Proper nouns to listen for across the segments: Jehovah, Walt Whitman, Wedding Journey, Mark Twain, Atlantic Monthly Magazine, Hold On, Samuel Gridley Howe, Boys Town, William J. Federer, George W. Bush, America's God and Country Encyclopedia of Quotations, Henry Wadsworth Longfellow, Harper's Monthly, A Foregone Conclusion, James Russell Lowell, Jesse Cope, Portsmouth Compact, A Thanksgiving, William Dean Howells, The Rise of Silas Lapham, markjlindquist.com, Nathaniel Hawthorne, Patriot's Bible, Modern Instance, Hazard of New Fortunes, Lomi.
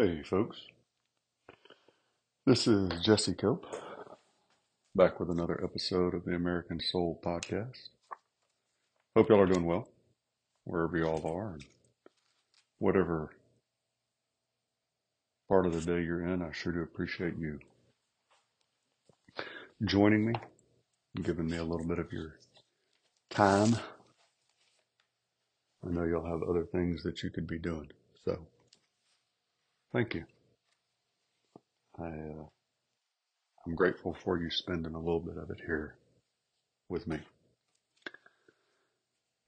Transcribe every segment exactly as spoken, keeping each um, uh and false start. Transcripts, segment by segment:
Hey folks, this is Jesse Cope, back with another episode of the American Soul Podcast. Hope y'all are doing well, wherever y'all are, and whatever part of the day you're in, I sure do appreciate you joining me, and giving me a little bit of your time. I know y'all have other things that you could be doing, so thank you. I, uh, I'm grateful for you spending a little bit of it here with me.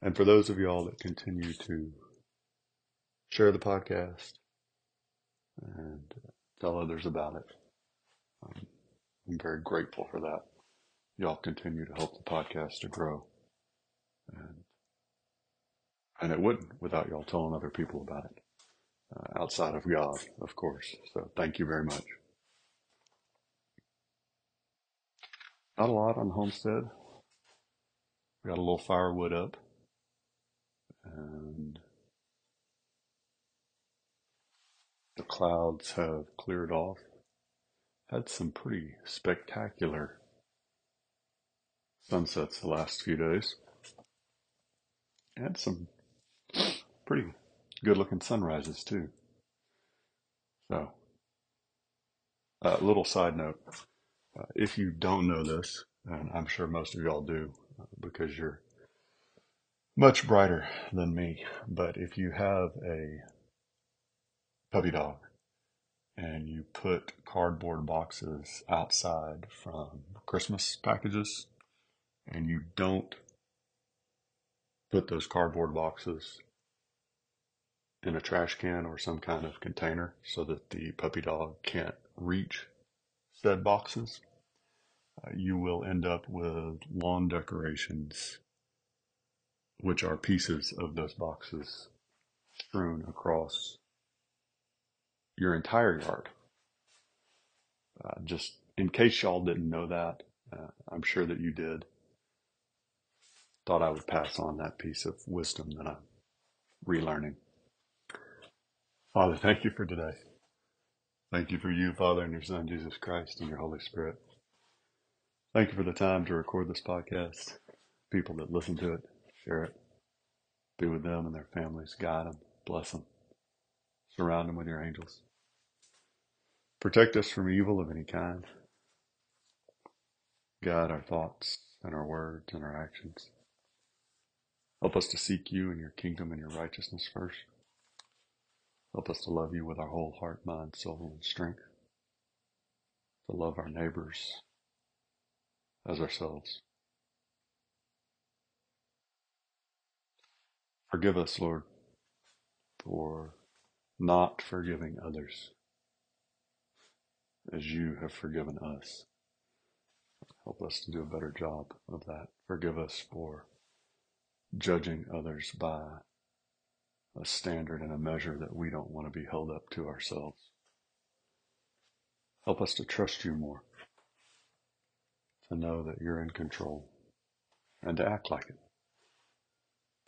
And for those of y'all that continue to share the podcast and tell others about it, I'm, I'm very grateful for that. Y'all continue to help the podcast to grow. And, and it wouldn't without y'all telling other people about it. Uh, outside of God, of course. So thank you very much. Not a lot on the homestead. We got a little firewood up. And the clouds have cleared off. Had some pretty spectacular sunsets the last few days. Had some pretty good-looking sunrises, too. So, a uh, little side note. Uh, if you don't know this, and I'm sure most of y'all do, uh, because you're much brighter than me, but if you have a puppy dog, and you put cardboard boxes outside from Christmas packages, and you don't put those cardboard boxes in a trash can or some kind of container so that the puppy dog can't reach said boxes, uh, you will end up with lawn decorations, which are pieces of those boxes strewn across your entire yard. Uh, just in case y'all didn't know that, uh, I'm sure that you did. Thought I would pass on that piece of wisdom that I'm relearning. Father, thank you for today. Thank you for you, Father, and your Son, Jesus Christ, and your Holy Spirit. Thank you for the time to record this podcast. People that listen to it, share it. Be with them and their families. Guide them. Bless them. Surround them with your angels. Protect us from evil of any kind. Guide our thoughts and our words and our actions. Help us to seek you and your kingdom and your righteousness first. Help us to love you with our whole heart, mind, soul, and strength. To love our neighbors as ourselves. Forgive us, Lord, for not forgiving others as you have forgiven us. Help us to do a better job of that. Forgive us for judging others by a standard and a measure that we don't want to be held up to ourselves. Help us to trust you more, to know that you're in control, and to act like it.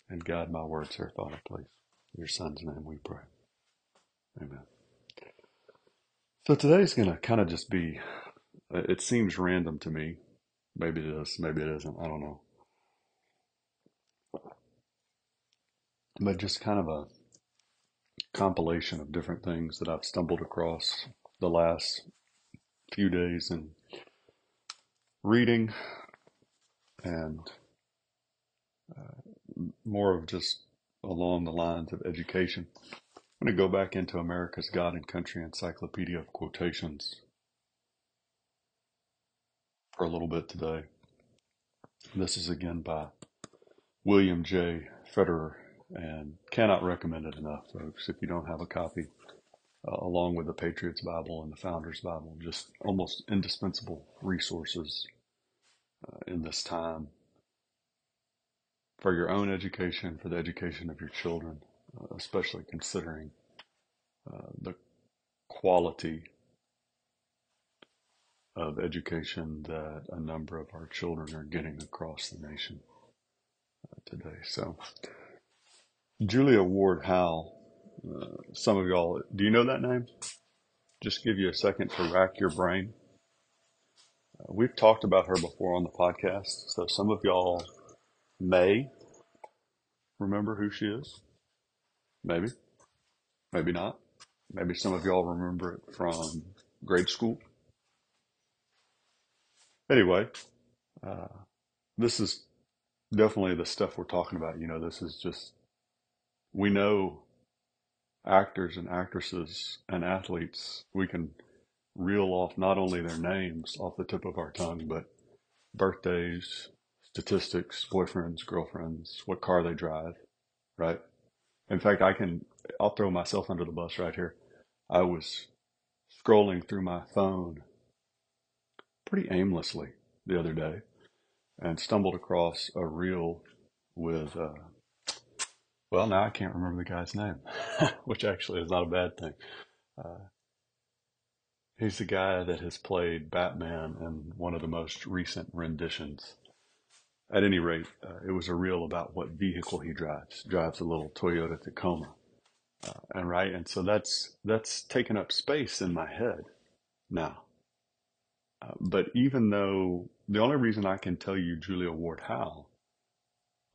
And guide my words here, Father, please. In your Son's name we pray. Amen. So today's going to kind of just be, it seems random to me. Maybe it is, maybe it isn't, I don't know. But just kind of a compilation of different things that I've stumbled across the last few days in reading and uh, more of just along the lines of education. I'm going to go back into America's God and Country Encyclopedia of Quotations for a little bit today. This is again by William J. Federer. And cannot recommend it enough, folks. If you don't have a copy, uh, along with the Patriot's Bible and the Founder's Bible, just almost indispensable resources uh, in this time for your own education, for the education of your children, uh, especially considering uh, the quality of education that a number of our children are getting across the nation uh, today. So Julia Ward Howe Uh, some of y'all, do you know that name? Just give you a second to rack your brain. Uh, we've talked about her before on the podcast, so some of y'all may remember who she is. Maybe. Maybe not. Maybe some of y'all remember it from grade school. Anyway, uh, this is definitely the stuff we're talking about. You know, this is just, we know actors and actresses and athletes. We can reel off not only their names off the tip of our tongue, but birthdays, statistics, boyfriends, girlfriends, what car they drive, right? In fact, I can, I'll throw myself under the bus right here. I was scrolling through my phone pretty aimlessly the other day and stumbled across a reel with, uh, well, now I can't remember the guy's name, which actually is not a bad thing. Uh, he's the guy that has played Batman in one of the most recent renditions. At any rate, uh, it was a reel about what vehicle he drives. Drives a little Toyota Tacoma. Uh, and right, and so that's that's taken up space in my head now. Uh, but even though the only reason I can tell you Julia Ward Howe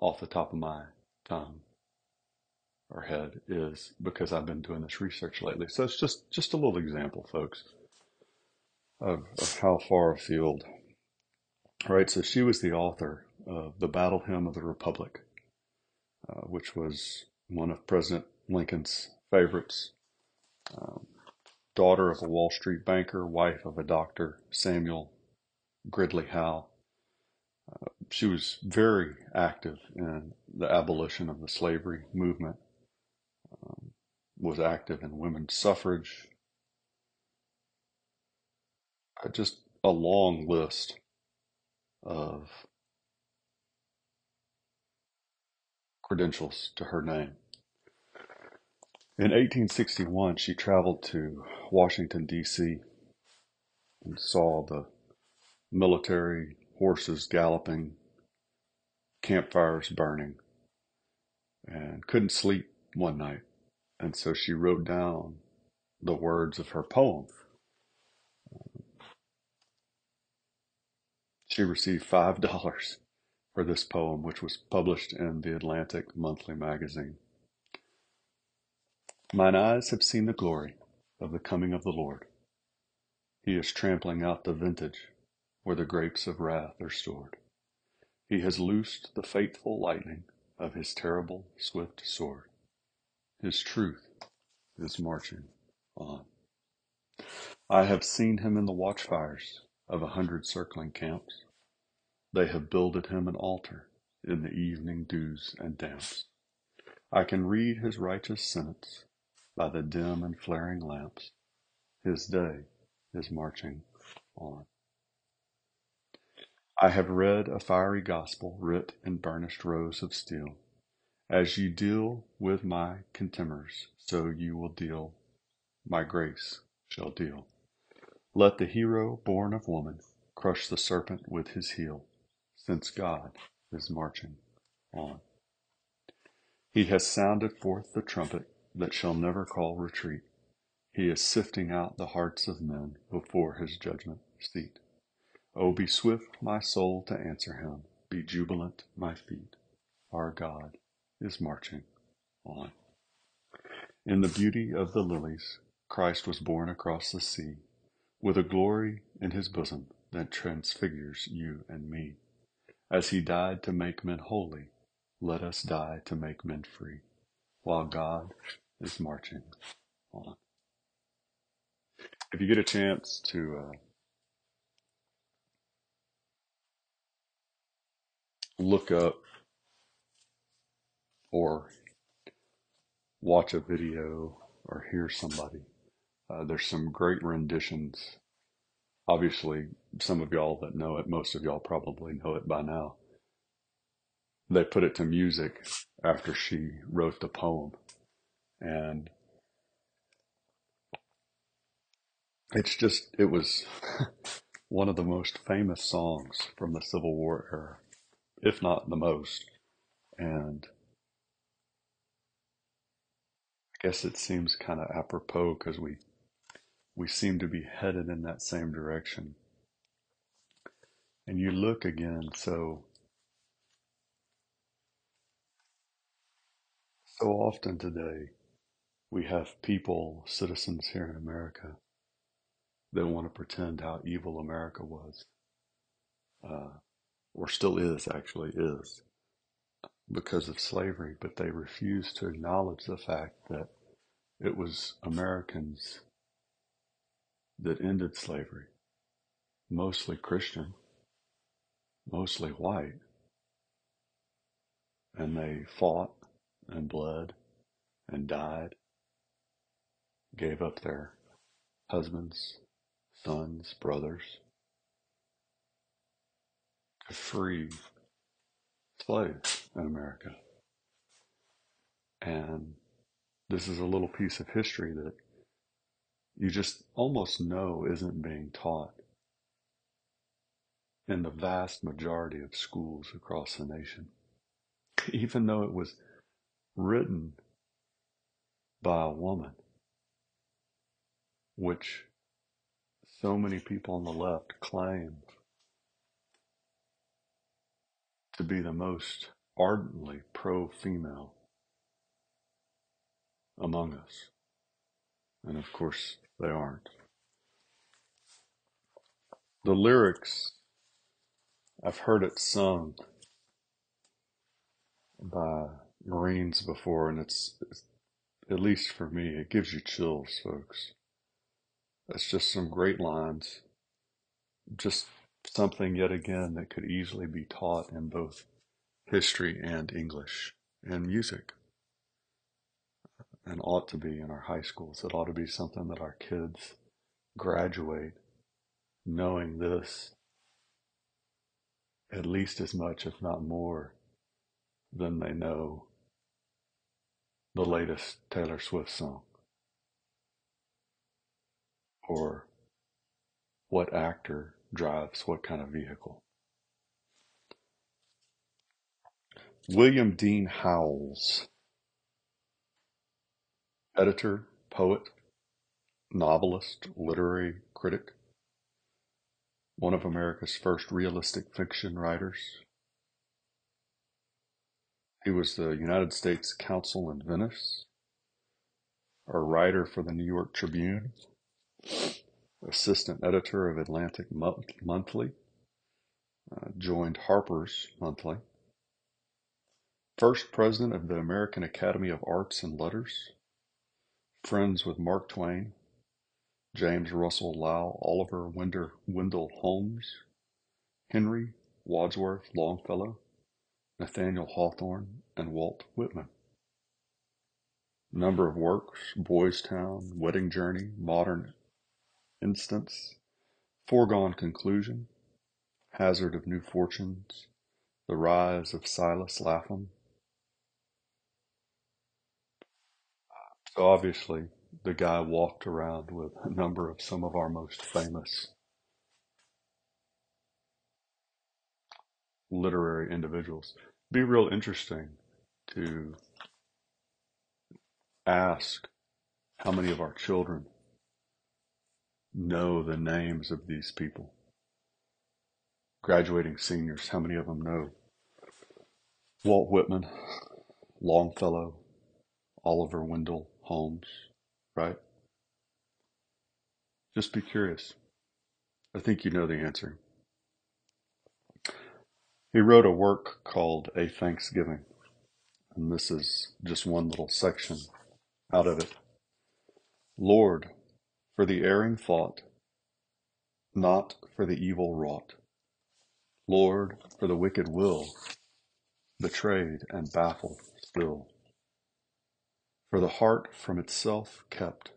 off the top of my tongue or head is because I've been doing this research lately. So it's just just a little example, folks, of, of how far afield. All right, so she was the author of The Battle Hymn of the Republic, uh, which was one of President Lincoln's favorites. Um, daughter of a Wall Street banker, wife of a doctor, Samuel Gridley Howe. Uh, she was very active in the abolition of the slavery movement, um, was active in women's suffrage. Uh, just a long list of credentials to her name. In eighteen sixty-one, she traveled to Washington, D C and saw the military, horses galloping, campfires burning, and couldn't sleep one night. And so she wrote down the words of her poem. She received five dollars for this poem, which was published in the Atlantic Monthly Magazine. Mine eyes have seen the glory of the coming of the Lord. He is trampling out the vintage where the grapes of wrath are stored. He has loosed the fateful lightning of his terrible, swift sword. His truth is marching on. I have seen him in the watchfires of a hundred circling camps. They have builded him an altar in the evening dews and damps. I can read his righteous sentence by the dim and flaring lamps. His day is marching on. I have read a fiery gospel writ in burnished rows of steel. As you deal with my contemners, so you will deal, my grace shall deal. Let the hero born of woman crush the serpent with his heel, since God is marching on. He has sounded forth the trumpet that shall never call retreat. He is sifting out the hearts of men before his judgment seat. Oh, be swift, my soul, to answer him. Be jubilant, my feet. Our God is marching on. In the beauty of the lilies, Christ was born across the sea, with a glory in his bosom that transfigures you and me. As he died to make men holy, let us die to make men free, while God is marching on. If you get a chance to uh, look up or watch a video or hear somebody, Uh, there's some great renditions. Obviously, some of y'all that know it, most of y'all probably know it by now. They put it to music after she wrote the poem. And it's just, it was one of the most famous songs from the Civil War era, if not the most. And I guess it seems kind of apropos because we we seem to be headed in that same direction. And you look again, so so often today we have people, citizens here in America, that want to pretend how evil America was, uh, or still is, actually is, because of slavery, but they refuse to acknowledge the fact that it was Americans that ended slavery, mostly Christian, mostly white, and they fought and bled and died, gave up their husbands, sons, brothers, to free slaves in America. And this is a little piece of history that you just almost know isn't being taught in the vast majority of schools across the nation, even though it was written by a woman, which so many people on the left claim to be the most ardently pro-female among us. And of course, they aren't. The lyrics, I've heard it sung by Marines before, and it's, it's at least for me, it gives you chills, folks. It's just some great lines, just something yet again that could easily be taught in both history and English and music, and ought to be in our high schools. It ought to be something that our kids graduate knowing this at least as much, if not more, than they know the latest Taylor Swift song, or what actor drives what kind of vehicle. William Dean Howells, editor, poet, novelist, literary critic, one of America's first realistic fiction writers. He was the United States consul in Venice, a writer for the New York Tribune, assistant editor of Atlantic Monthly, uh, joined Harper's Monthly, first president of the American Academy of Arts and Letters, friends with Mark Twain, James Russell Lowell, Oliver Wendell Holmes, Henry Wadsworth Longfellow, Nathaniel Hawthorne, and Walt Whitman. Number of works: Boys Town, Wedding Journey, Modern Instance, Foregone Conclusion, Hazard of New Fortunes, The Rise of Silas Lapham. So obviously, the guy walked around with a number of some of our most famous literary individuals. It'd be real interesting to ask how many of our children know the names of these people. Graduating seniors, how many of them know Walt Whitman, Longfellow, Oliver Wendell Holmes, right? Just be curious. I think you know the answer. He wrote a work called A Thanksgiving, and this is just one little section out of it. Lord, for the erring thought, not for the evil wrought. Lord, for the wicked will, betrayed and baffled still. For the heart from itself kept,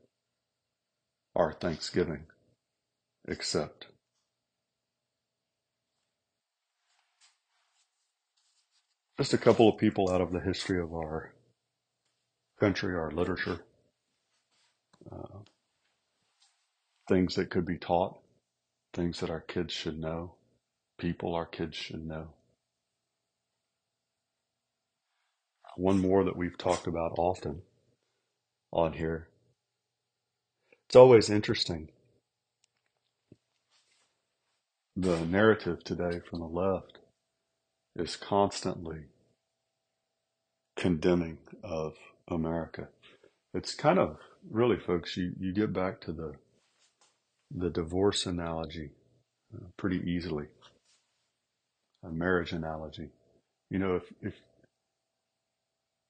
our thanksgiving accept. Just a couple of people out of the history of our country, our literature. Uh, Things that could be taught, things that our kids should know, people our kids should know. One more that we've talked about often on here. It's always interesting, the narrative today from the left is constantly condemning of America. It's kind of, really, folks, you, you get back to the the divorce analogy uh, pretty easily, a marriage analogy. You know, if, if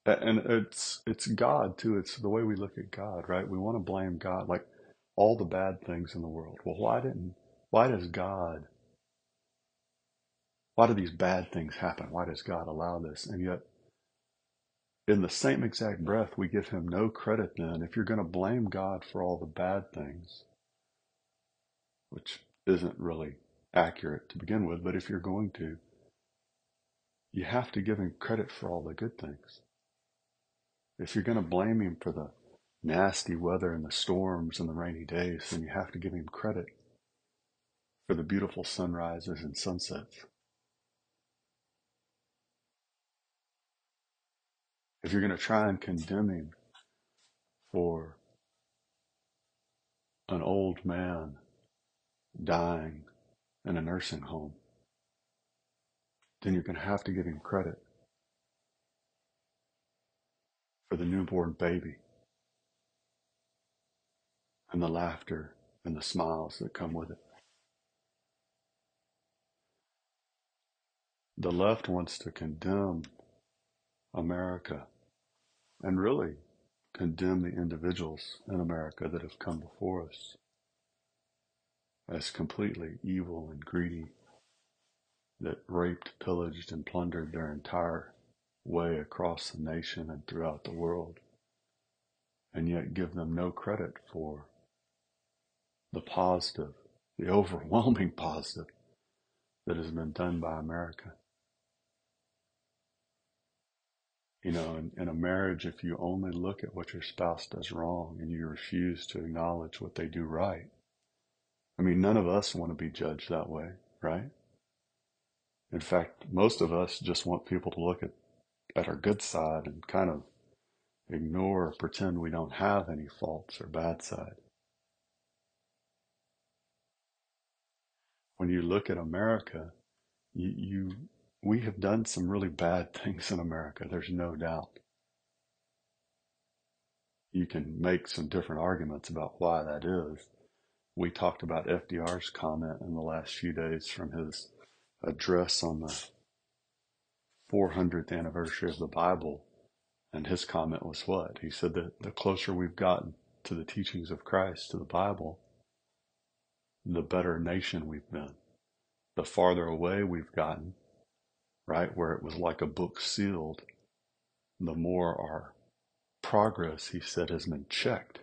and it's it's God, too. It's the way we look at God, right? We want to blame God, like all the bad things in the world. Well, why didn't, why does God, why do these bad things happen? Why does God allow this? And yet, in the same exact breath, we give him no credit then. If you're going to blame God for all the bad things, which isn't really accurate to begin with, but if you're going to, you have to give him credit for all the good things. If you're going to blame him for the nasty weather and the storms and the rainy days, then you have to give him credit for the beautiful sunrises and sunsets. If you're going to try and condemn him for an old man dying in a nursing home, then you're going to have to give him credit for the newborn baby and the laughter and the smiles that come with it. The left wants to condemn America, and really condemn the individuals in America that have come before us as completely evil and greedy, that raped, pillaged, and plundered their entire way across the nation and throughout the world, and yet give them no credit for the positive, the overwhelming positive that has been done by America. You know, in, in a marriage, if you only look at what your spouse does wrong and you refuse to acknowledge what they do right, I mean, none of us want to be judged that way, right? In fact, most of us just want people to look at, at our good side and kind of ignore or pretend we don't have any faults or bad side. When you look at America, you... you We have done some really bad things in America, there's no doubt. You can make some different arguments about why that is. We talked about F D R's comment in the last few days from his address on the four hundredth anniversary of the Bible, and his comment was what? He said that the closer we've gotten to the teachings of Christ, to the Bible, the better nation we've been. The farther away we've gotten, right, where it was like a book sealed, the more our progress, he said, has been checked.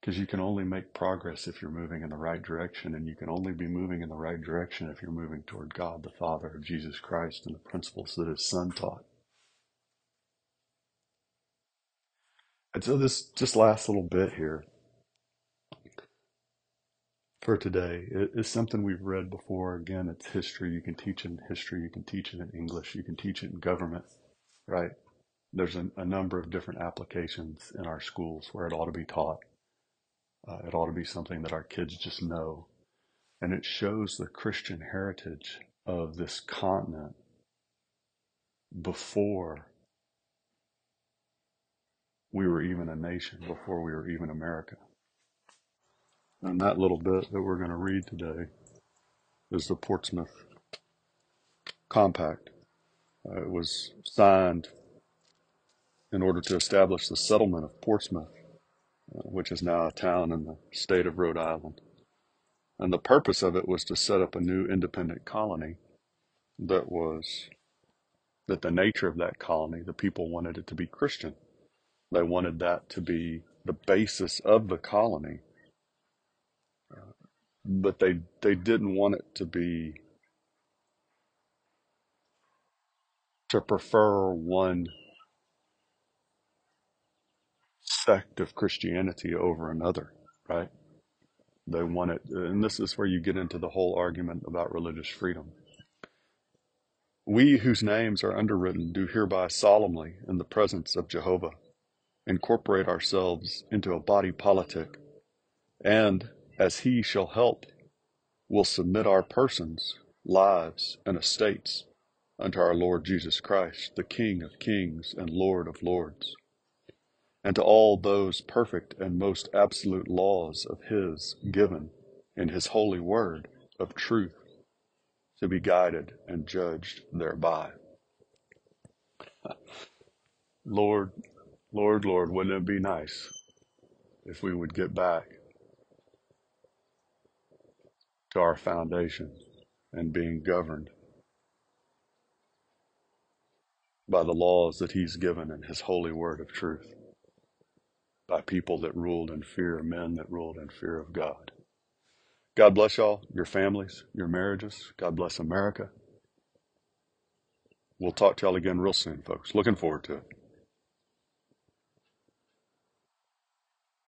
Because you can only make progress if you're moving in the right direction, and you can only be moving in the right direction if you're moving toward God, the Father of Jesus Christ, and the principles that his Son taught. And so this just last little bit here for today, it's something we've read before. Again, it's history. You can teach it in history. You can teach it in English. You can teach it in government, right? There's a, a number of different applications in our schools where it ought to be taught. Uh, it ought to be something that our kids just know. And it shows the Christian heritage of this continent before we were even a nation, before we were even America. And that little bit that we're going to read today is the Portsmouth Compact. Uh, it was signed in order to establish the settlement of Portsmouth, uh, which is now a town in the state of Rhode Island. And the purpose of it was to set up a new independent colony that was, that the nature of that colony, the people wanted it to be Christian. They wanted that to be the basis of the colony. But they, they didn't want it to be, to prefer one sect of Christianity over another, right? They want it, and this is where you get into the whole argument about religious freedom. We whose names are underwritten do hereby solemnly, in the presence of Jehovah, incorporate ourselves into a body politic, and, as he shall help, will submit our persons, lives, and estates unto our Lord Jesus Christ, the King of kings and Lord of lords, and to all those perfect and most absolute laws of his given in his holy word of truth, to be guided and judged thereby. Lord, Lord, Lord, wouldn't it be nice if we would get back to our foundation and being governed by the laws that he's given in his holy word of truth, by people that ruled in fear, men that ruled in fear of God. God bless y'all, your families, your marriages. God bless America. We'll talk to y'all again real soon, folks. Looking forward to it.